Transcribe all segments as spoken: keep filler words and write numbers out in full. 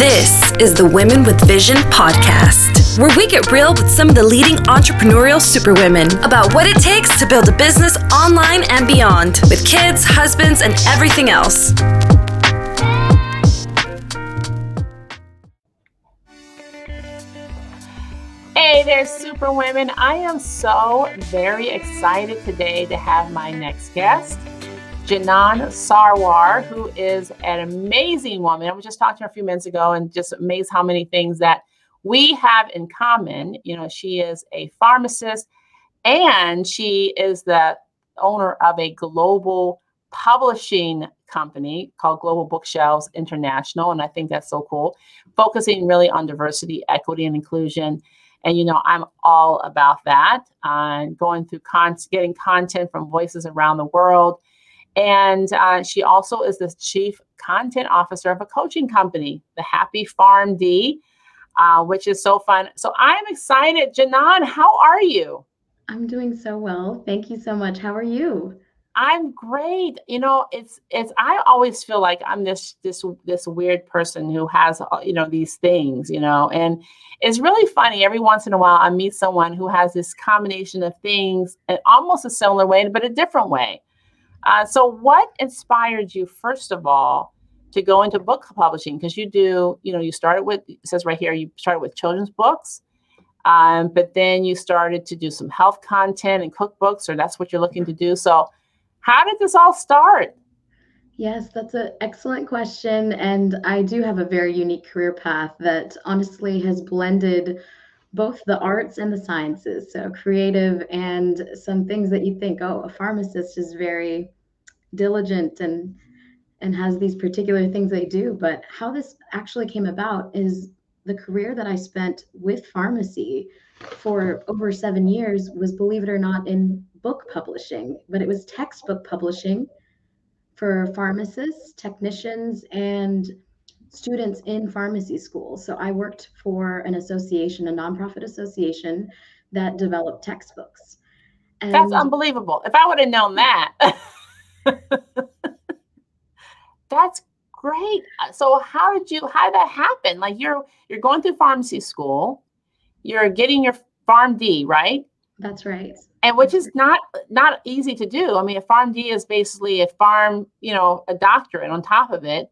This is the Women with Vision podcast, where we get real with some of the leading entrepreneurial superwomen about what it takes to build a business online and beyond, with kids, husbands, and everything else. Hey there, superwomen. I am so very excited today to have my next guest, Janan Sarwar, who is an amazing woman. I was just talking to her a few minutes ago and just amazed how many things that we have in common. You know, she is a pharmacist and she is the owner of a global publishing company called Global Bookshelves International. And I think that's so cool, focusing really on diversity, equity, and inclusion. And, you know, I'm all about that. Uh, going through con- getting content from voices around the world. And uh, she also is the chief content officer of a coaching company, the Happy Farm D, uh, which is so fun. So I'm excited. Janan, how are you? I'm doing so well. Thank you so much. How are you? I'm great. You know, it's it's. I always feel like I'm this this this weird person who has, you know, these things, you know, and it's really funny. Every once in a while, I meet someone who has this combination of things in almost a similar way, but a different way. Uh, so what inspired you, first of all, to go into book publishing? Because you do, you know, you started with, it says right here, you started with children's books, um, but then you started to do some health content and cookbooks, or that's what you're looking to do. So how did this all start? Yes, that's an excellent question. And I do have a very unique career path that honestly has blended both the arts and the sciences, so creative and some things that you think, oh, a pharmacist is very diligent and and has these particular things they do. But how this actually came about is the career that I spent with pharmacy for over seven years was, believe it or not, in book publishing, but it was textbook publishing for pharmacists, technicians, and students in pharmacy school. So I worked for an association, a nonprofit association that developed textbooks. And that's unbelievable. If I would have known that, that's great. So how did you, how did that happen? Like you're, you're going through pharmacy school, you're getting your PharmD, right? That's right. And which is not, not easy to do. I mean, a PharmD is basically a pharm, you know, a doctorate on top of it.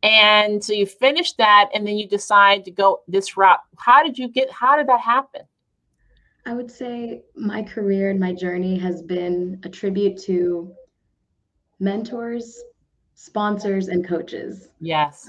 And so you finish that and then you decide to go this route. How did you get, how did that happen? I would say my career and my journey has been a tribute to mentors, sponsors, and coaches. Yes.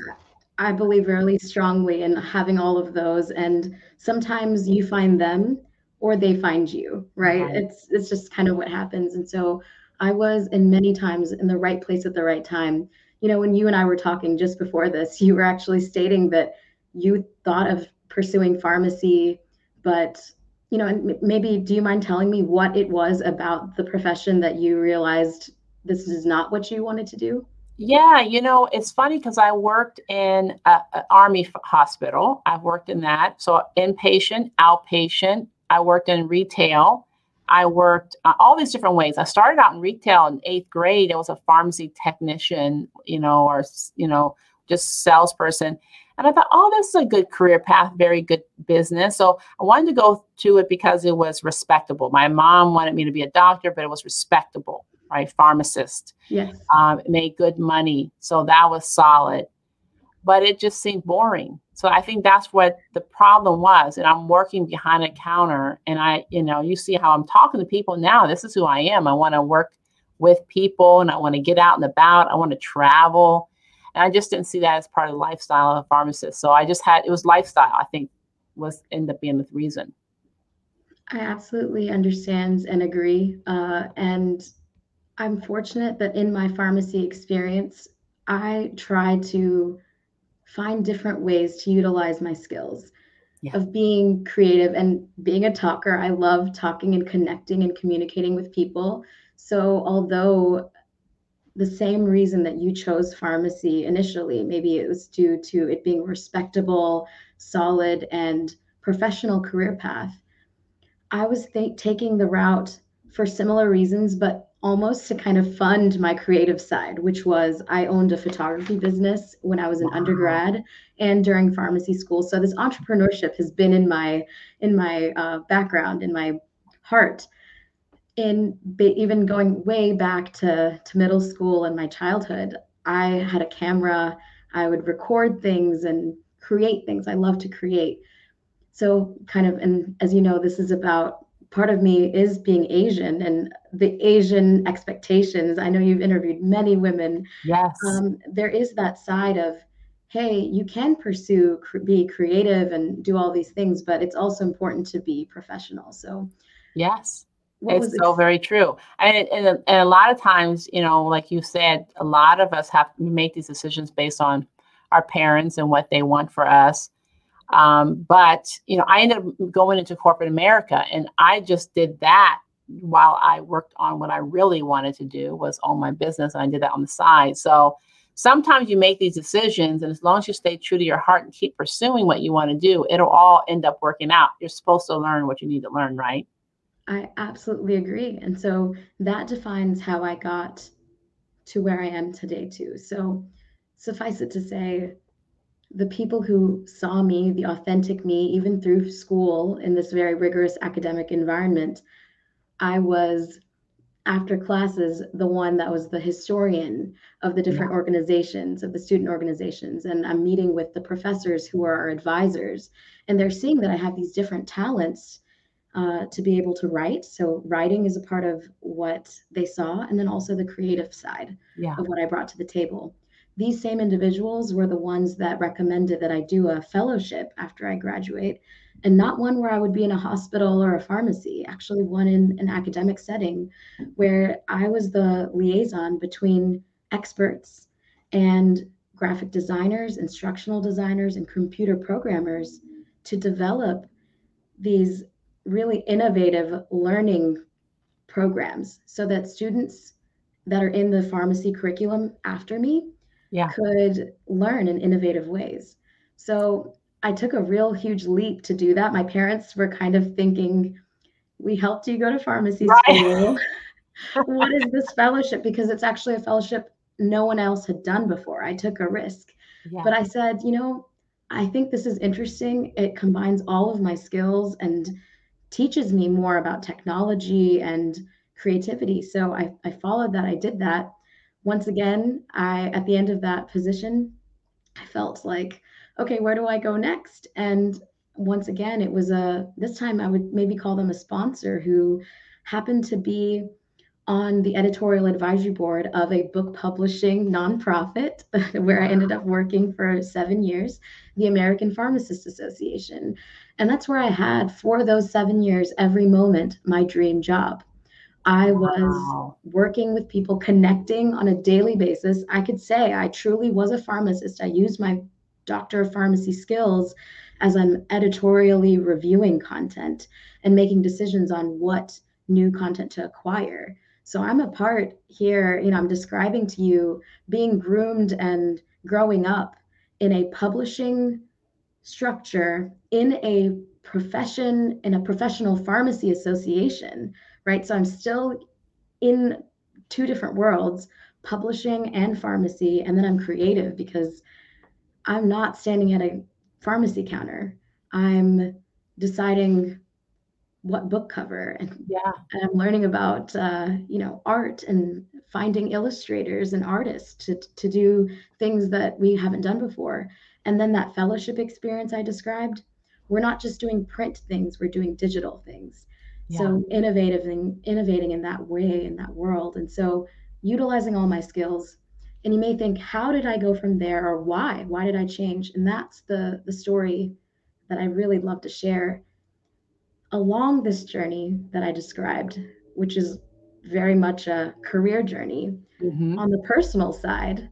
I believe really strongly in having all of those. And sometimes you find them or they find you, right? right. It's it's just kind of what happens. And so I was in many times in the right place at the right time. You know, when you and I were talking just before this, you were actually stating that you thought of pursuing pharmacy, but, you know, and maybe do you mind telling me what it was about the profession that you realized this is not what you wanted to do? Yeah, you know, it's funny because I worked in an army hospital. I've worked in that. So inpatient, outpatient. I worked in retail. I worked uh, all these different ways. I started out in retail in eighth grade. I was a pharmacy technician, you know, or, you know, just salesperson. And I thought, oh, this is a good career path, very good business. So I wanted to go to it because it was respectable. My mom wanted me to be a doctor, but it was respectable, right? Pharmacist. Yes. Um, it made good money. So that was solid, but it just seemed boring. So I think that's what the problem was. And I'm working behind a counter and I, you know, you see how I'm talking to people now. This is who I am. I want to work with people and I want to get out and about. I want to travel. And I just didn't see that as part of the lifestyle of a pharmacist. So I just had, it was lifestyle, I think, was ended up being the reason. I absolutely understand and agree. Uh, and I'm fortunate that in my pharmacy experience, I tried to find different ways to utilize my skills yeah. of being creative and being a talker. I love talking and connecting and communicating with people. So although the same reason that you chose pharmacy initially, maybe it was due to it being a respectable, solid, and professional career path, I was th- taking the route for similar reasons, but almost to kind of fund my creative side, which was I owned a photography business when I was an wow. undergrad and during pharmacy school. So this entrepreneurship has been in my in my uh, background, in my heart. And even going way back to, to middle school and my childhood, I had a camera. I would record things and create things. I love to create. So kind of, and as you know, this is about, part of me is being Asian and the Asian expectations. I know you've interviewed many women. Yes. Um, there is that side of, hey, you can pursue, cr- be creative and do all these things, but it's also important to be professional. So yes, it's so it? very true. And, and, and a lot of times, you know, like you said, a lot of us have to make these decisions based on our parents and what they want for us. Um, but, you know, I ended up going into corporate America, and I just did that while I worked on what I really wanted to do, was own my business. And I did that on the side. So sometimes you make these decisions, and as long as you stay true to your heart and keep pursuing what you want to do, it'll all end up working out. You're supposed to learn what you need to learn, right? I absolutely agree. And so that defines how I got to where I am today too. So suffice it to say, the people who saw me, the authentic me, even through school in this very rigorous academic environment, I was, after classes, the one that was the historian of the different yeah. organizations, of the student organizations. And I'm meeting with the professors who are our advisors, and they're seeing that I have these different talents uh, to be able to write. So writing is a part of what they saw, and then also the creative side yeah. of what I brought to the table. These same individuals were the ones that recommended that I do a fellowship after I graduate, and not one where I would be in a hospital or a pharmacy, actually one in an academic setting where I was the liaison between experts and graphic designers, instructional designers, and computer programmers to develop these really innovative learning programs so that students that are in the pharmacy curriculum after me Yeah. could learn in innovative ways. So I took a real huge leap to do that. My parents were kind of thinking, we helped you go to pharmacy right. school. What is this fellowship? Because it's actually a fellowship no one else had done before. I took a risk. Yeah. But I said, you know, I think this is interesting. It combines all of my skills and teaches me more about technology and creativity. So I, I followed that. I did that. Once again, I, at the end of that position, I felt like, okay, where do I go next? And once again, it was a, this time I would maybe call them a sponsor who happened to be on the editorial advisory board of a book publishing nonprofit where wow. I ended up working for seven years, the American Pharmacists Association. And that's where I had, for those seven years, every moment, my dream job. I was wow. working with people, connecting on a daily basis. I could say I truly was a pharmacist. I used my doctor of pharmacy skills as I'm editorially reviewing content and making decisions on what new content to acquire. So I'm a part here, you know, I'm describing to you being groomed and growing up in a publishing structure, in a profession, in a professional pharmacy association. Right. So I'm still in two different worlds, publishing and pharmacy. And then I'm creative because I'm not standing at a pharmacy counter. I'm deciding what book cover and, yeah. and I'm learning about, uh, you know, art and finding illustrators and artists to, to do things that we haven't done before. And then that fellowship experience I described, we're not just doing print things, we're doing digital things. Yeah. So innovative and innovating in that way, in that world. And so utilizing all my skills. And you may think, how did I go from there, or why? Why did I change? And that's the, the story that I really love to share along this journey that I described, which is very much a career journey. Mm-hmm. On the personal side,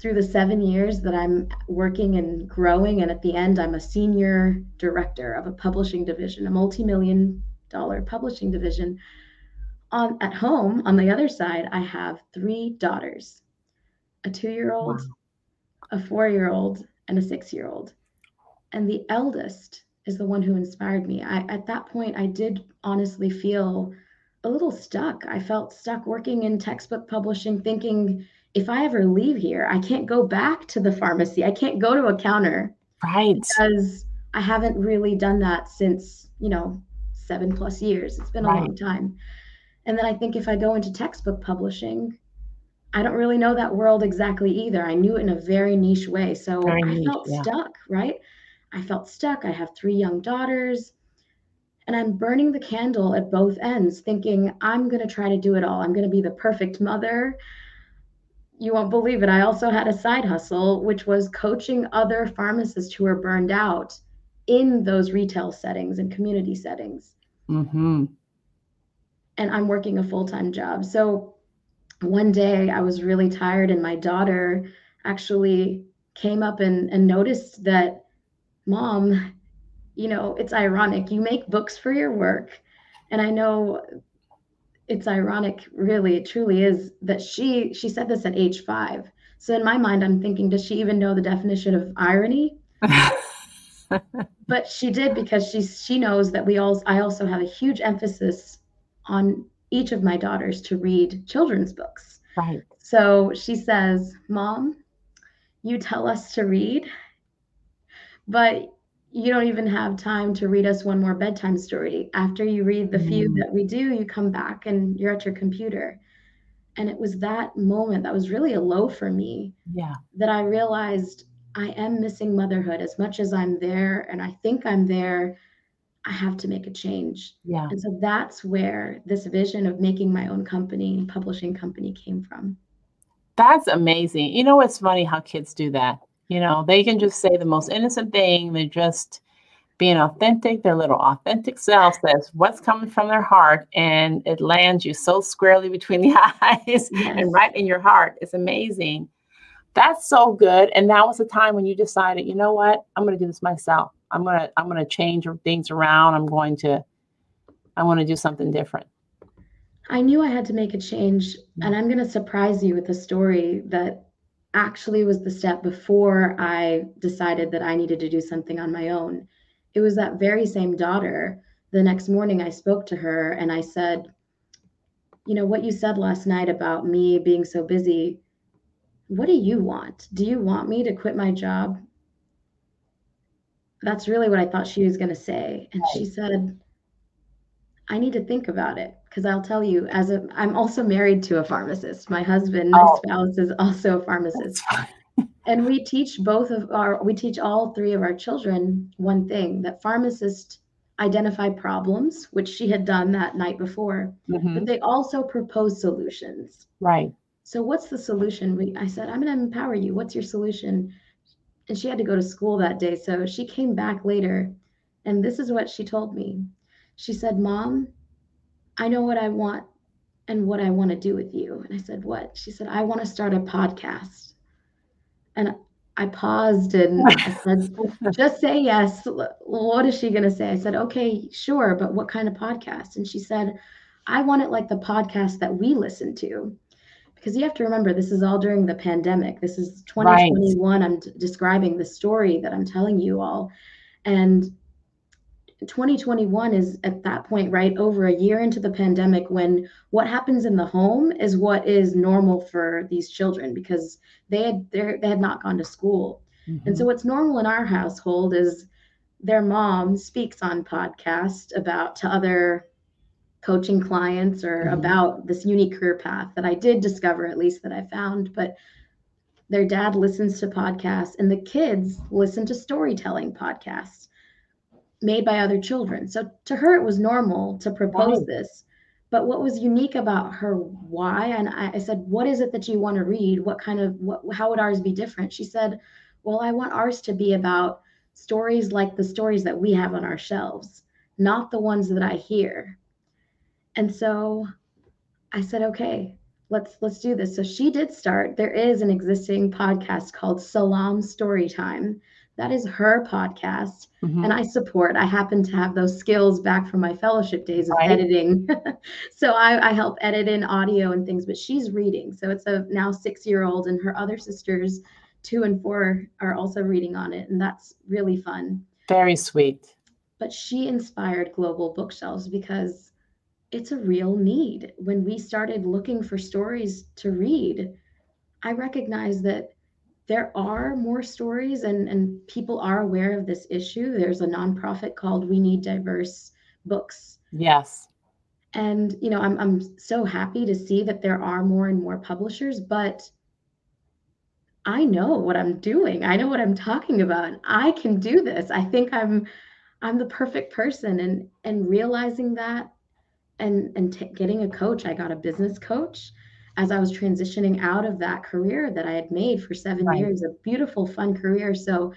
through the seven years that I'm working and growing, and at the end, I'm a senior director of a publishing division, a multi-million dollar publishing division. On at home, on the other side, I have three daughters, a two-year-old, a four-year-old, and a six-year-old. And the eldest is the one who inspired me. I, at that point, I did honestly feel a little stuck. I felt stuck working in textbook publishing, thinking if I ever leave here, I can't go back to the pharmacy. I can't go to a counter. Right. Because I haven't really done that since, you know, seven plus years. It's been a right. long time. And then I think if I go into textbook publishing, I don't really know that world exactly either. I knew it in a very niche way. So very I niche, felt yeah. stuck, right? I felt stuck. I have three young daughters and I'm burning the candle at both ends, thinking I'm going to try to do it all. I'm going to be the perfect mother. You won't believe it. I also had a side hustle, which was coaching other pharmacists who were burned out in those retail settings and community settings. Mm-hmm. And I'm working a full-time job. So one day I was really tired and my daughter actually came up and, and noticed that, Mom, you know, it's ironic. You make books for your work. And I know it's ironic, really, it truly is, that she she said this at age five. So in my mind, I'm thinking, does she even know the definition of irony? But she did, because she she knows that we all, I also have a huge emphasis on each of my daughters to read children's books. Right. So she says, Mom, you tell us to read, but you don't even have time to read us one more bedtime story. After you read the few mm. that we do, you come back and you're at your computer. And it was that moment that was really a low for me. Yeah. That I realized I am missing motherhood. As much as I'm there and I think I'm there, I have to make a change. Yeah. And so that's where this vision of making my own company, publishing company, came from. That's amazing. You know, it's funny how kids do that. You know, they can just say the most innocent thing. They're just being authentic. Their little authentic self says what's coming from their heart, and it lands you so squarely between the eyes yes. and right in your heart. It's amazing. That's so good. And that was the time when you decided, you know what, I'm going to do this myself. I'm going to, I'm going to change things around. I'm going to, I want to do something different. I knew I had to make a change, and I'm going to surprise you with a story that actually was the step before I decided that I needed to do something on my own. It was that very same daughter. The next morning I spoke to her and I said, you know, what you said last night about me being so busy, what do you want? Do you want me to quit my job? That's really what I thought she was going to say. And she said, I need to think about it. Because I'll tell you, as a, I'm also married to a pharmacist. My husband, my oh. spouse, is also a pharmacist, and we teach both of our, we teach all three of our children one thing: that pharmacists identify problems, which she had done that night before, mm-hmm. but they also propose solutions. Right. So, what's the solution? We, I said, I'm going to empower you. What's your solution? And she had to go to school that day, so she came back later, and this is what she told me. She said, Mom, I know what I want and what I want to do with you. And I said, what? She said, I want to start a podcast. And I paused and I said, just say yes. What is she going to say? I said, okay, sure. But what kind of podcast? And she said, I want it like the podcast that we listen to. Because you have to remember, this is all during the pandemic. This is twenty twenty-one. Right. I'm d- describing the story that I'm telling you all. And twenty twenty-one is at that point, right, over a year into the pandemic, when what happens in the home is what is normal for these children, because they had they had not gone to school. Mm-hmm. And so what's normal in our household is their mom speaks on podcasts about to other coaching clients or mm-hmm. about this unique career path that I did discover, at least that I found. But their dad listens to podcasts, and the kids listen to storytelling podcasts made by other children. So to her, it was normal to propose right. this. But what was unique about her why? And I, I said, what is it that you want to read? What kind of, what, how would ours be different? She said, well, I want ours to be about stories like the stories that we have on our shelves, not the ones that I hear. And so I said, okay, let's, let's do this. So she did start. There is an existing podcast called Salam Storytime. That is her podcast, mm-hmm. and I support. I happen to have those skills back from my fellowship days of right. editing. So I, I help edit in audio and things, but she's reading. So it's a now six-year-old, and her other sisters, two and four, are also reading on it, and that's really fun. Very sweet. But she inspired Global Bookshelves, because it's a real need. When we started looking for stories to read, I recognized that there are more stories and, and people are aware of this issue. There's a nonprofit called We Need Diverse Books. Yes. And, you know, I'm I'm so happy to see that there are more and more publishers, but I know what I'm doing. I know what I'm talking about. I can do this. I think I'm I'm the perfect person. And and realizing that and, and t- getting a coach, I got a business coach as I was transitioning out of that career that I had made for seven right. years, a beautiful, fun career. So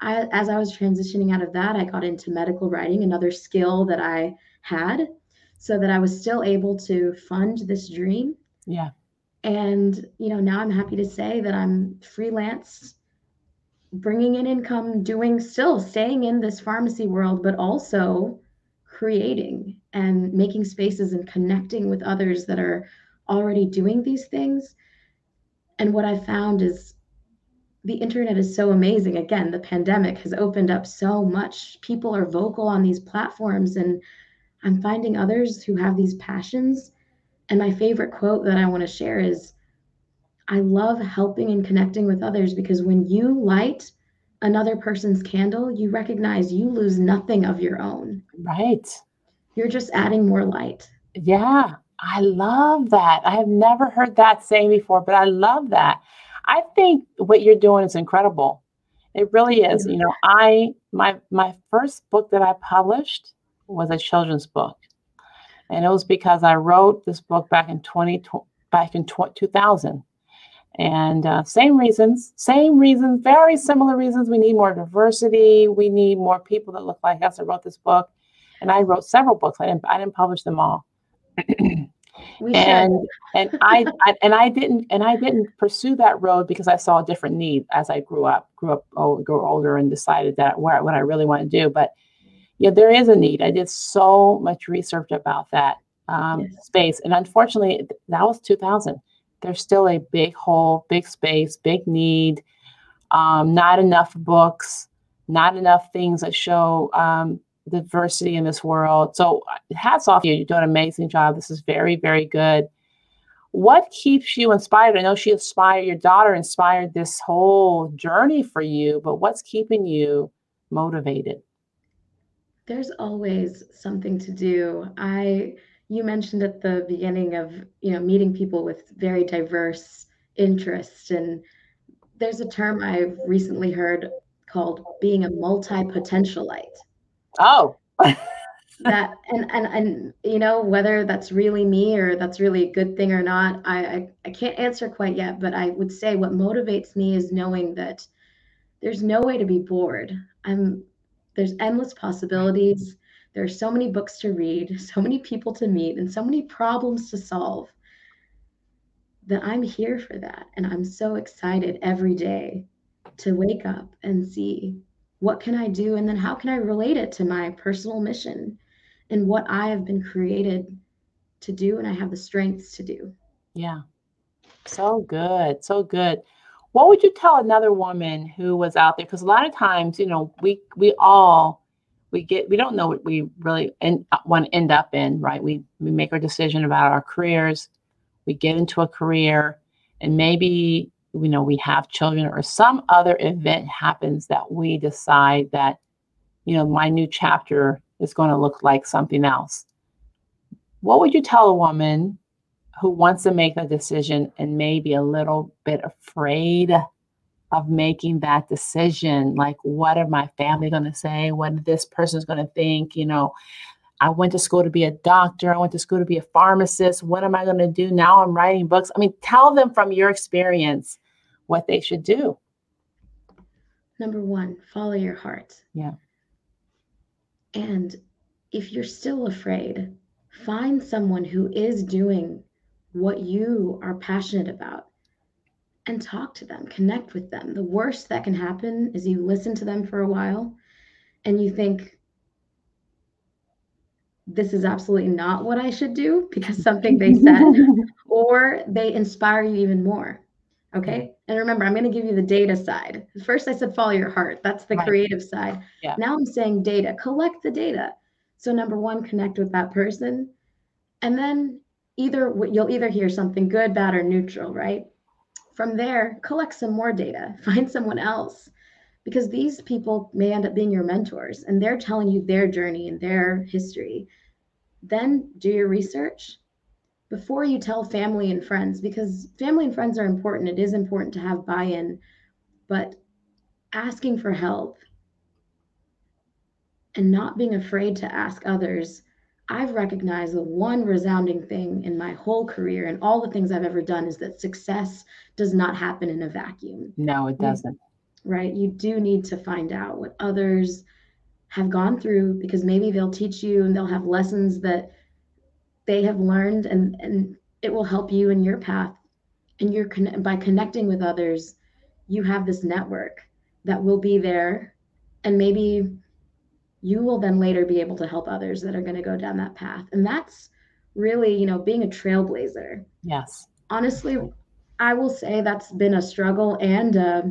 I, as I was transitioning out of that, I got into medical writing, another skill that I had, so that I was still able to fund this dream. Yeah. And, you know, now I'm happy to say that I'm freelance, bringing in income, doing still staying in this pharmacy world, but also creating and making spaces and connecting with others that are already doing these things. And what I found is the internet is so amazing. Again, the pandemic has opened up so much. People are vocal on these platforms, and I'm finding others who have these passions. And my favorite quote that I want to share is, I love helping and connecting with others, because when you light another person's candle, you recognize you lose nothing of your own. Right. You're just adding more light. Yeah, I love that. I have never heard that saying before, but I love that. I think what you're doing is incredible. It really is. You know, I my my first book that I published was a children's book. And it was because I wrote this book back in twenty, back in two thousand, and uh, same reasons, same reasons, very similar reasons. We need more diversity. We need more people that look like us. I wrote this book, and I wrote several books. I didn't, I didn't publish them all, we and and I, I and I didn't and I didn't pursue that road because I saw a different need as I grew up, grew up, old, grew older, and decided that where what I really want to do, but. Yeah, there is a need. I did so much research about that um, yes. space. And unfortunately, that was two thousand. There's still a big hole, big space, big need, um, not enough books, not enough things that show um, diversity in this world. So hats off to you. You're doing an amazing job. This is very, very good. What keeps you inspired? I know she inspired, your daughter inspired this whole journey for you, but what's keeping you motivated? There's always something to do. I, you mentioned at the beginning of, you know, meeting people with very diverse interests. And there's a term I've recently heard called being a multi-potentialite. Oh. that and, and, and, you know, whether that's really me or that's really a good thing or not, I, I, I can't answer quite yet, but I would say what motivates me is knowing that there's no way to be bored. I'm There's endless possibilities. There are so many books to read, so many people to meet, and so many problems to solve that I'm here for that. And I'm so excited every day to wake up and see what can I do, and then how can I relate it to my personal mission and what I have been created to do and I have the strengths to do. Yeah. So good. So good. What would you tell another woman who was out there? Because a lot of times, you know, we we all, we get, we don't know what we really end, want to end up in, right? We we make our decision about our careers. We get into a career and maybe, you know, we have children or some other event happens that we decide that, you know, my new chapter is going to look like something else. What would you tell a woman who wants to make that decision and maybe a little bit afraid of making that decision? Like, what are my family going to say? What this person's going to think? You know, I went to school to be a doctor. I went to school to be a pharmacist. What am I going to do? Now I'm writing books. I mean, tell them from your experience what they should do. Number one, follow your heart. Yeah. And if you're still afraid, find someone who is doing what you are passionate about and talk to them, connect with them. The worst that can happen is you listen to them for a while and you think, this is absolutely not what I should do because something they said, or they inspire you even more. Okay. And remember, I'm going to give you the data side. First, I said, follow your heart. That's the right. creative side. Yeah. Now I'm saying data, collect the data. So number one, connect with that person. And then either you'll either hear something good, bad, or neutral, right? From there, collect some more data, find someone else, because these people may end up being your mentors and they're telling you their journey and their history. Then do your research before you tell family and friends, because family and friends are important. It is important to have buy-in, but asking for help and not being afraid to ask others. I've recognized the one resounding thing in my whole career and all the things I've ever done is that success does not happen in a vacuum. No, it doesn't. Right? You do need to find out what others have gone through, because maybe they'll teach you and they'll have lessons that they have learned, and, and it will help you in your path. And you're con- by connecting with others, you have this network that will be there, and maybe you will then later be able to help others that are going to go down that path. And that's really, you know, being a trailblazer. Yes. Honestly, I will say that's been a struggle. And uh,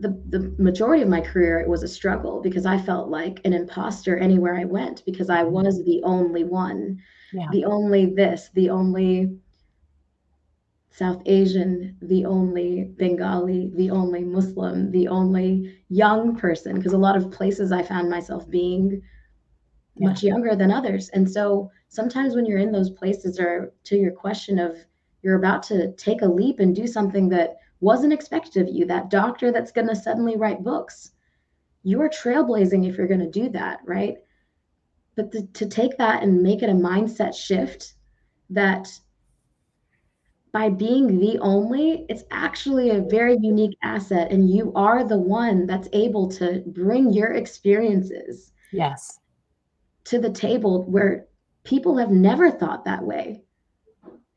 the, the majority of my career, it was a struggle because I felt like an imposter anywhere I went, because I was the only one, yeah. the only this, the only South Asian, the only Bengali, the only Muslim, the only young person, because a lot of places I found myself being yeah. much younger than others. And so sometimes when you're in those places, or to your question of you're about to take a leap and do something that wasn't expected of you, that doctor that's going to suddenly write books, you're trailblazing if you're going to do that, right? But to, to take that and make it a mindset shift that by being the only, it's actually a very unique asset, and you are the one that's able to bring your experiences yes. to the table where people have never thought that way,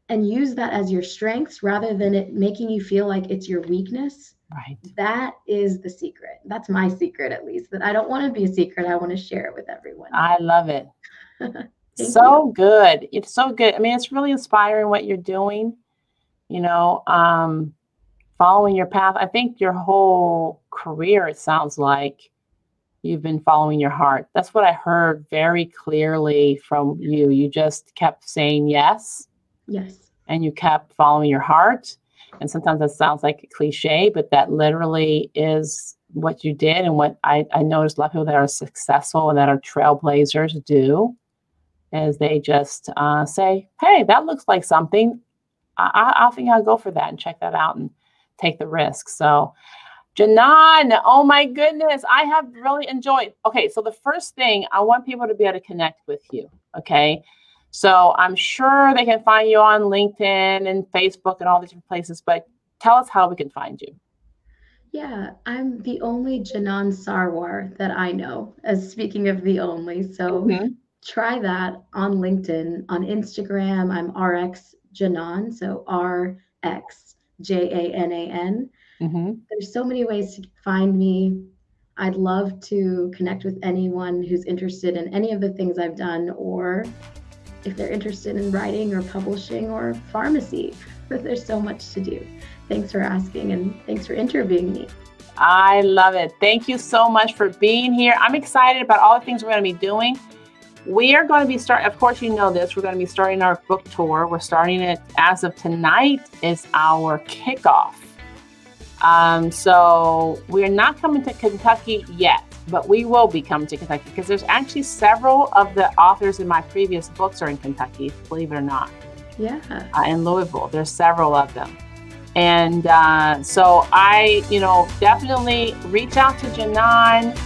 and use that as your strengths rather than it making you feel like it's your weakness. Right. That is the secret. That's my secret, at least, that I don't want to be a secret. I want to share it with everyone. I love it. So you. Good. It's so good. I mean, it's really inspiring what you're doing. You know, um, following your path. I think your whole career, it sounds like you've been following your heart. That's what I heard very clearly from you. You just kept saying yes. Yes. And you kept following your heart. And sometimes that sounds like a cliche, but that literally is what you did. And what I, I noticed a lot of people that are successful and that are trailblazers do is they just uh, say, hey, that looks like something. I, I think I'll go for that and check that out and take the risk. So, Janan, oh my goodness, I have really enjoyed. Okay, so the first thing, I want people to be able to connect with you, okay? So I'm sure they can find you on LinkedIn and Facebook and all these different places, but tell us how we can find you. Yeah, I'm the only Janan Sarwar that I know, as speaking of the only. So mm-hmm. try that on LinkedIn. On Instagram, I'm R X Janan, so R X J A N A N. Mm-hmm. There's so many ways to find me. I'd love to connect with anyone who's interested in any of the things I've done, or if they're interested in writing or publishing or pharmacy. There's so much to do. Thanks for asking, and thanks for interviewing me. I love it. Thank you so much for being here. I'm excited about all the things we're going to be doing. We are going to be starting, of course, you know this, we're going to be starting our book tour. We're starting it as of tonight is our kickoff. Um, so we're not coming to Kentucky yet, but we will be coming to Kentucky, because there's actually several of the authors in my previous books are in Kentucky, believe it or not. Yeah. Uh, in Louisville, there's several of them. And uh, so I, you know, definitely reach out to Janan,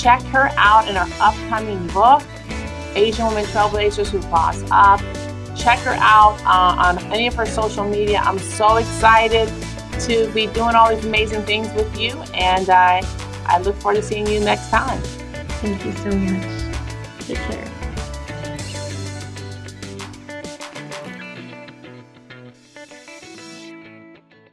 check her out in our upcoming book, Asian Women Trailblazers Who Boss Up. Check her out uh, on any of her social media. I'm so excited to be doing all these amazing things with you, and I, I look forward to seeing you next time. Thank you so much. Take care.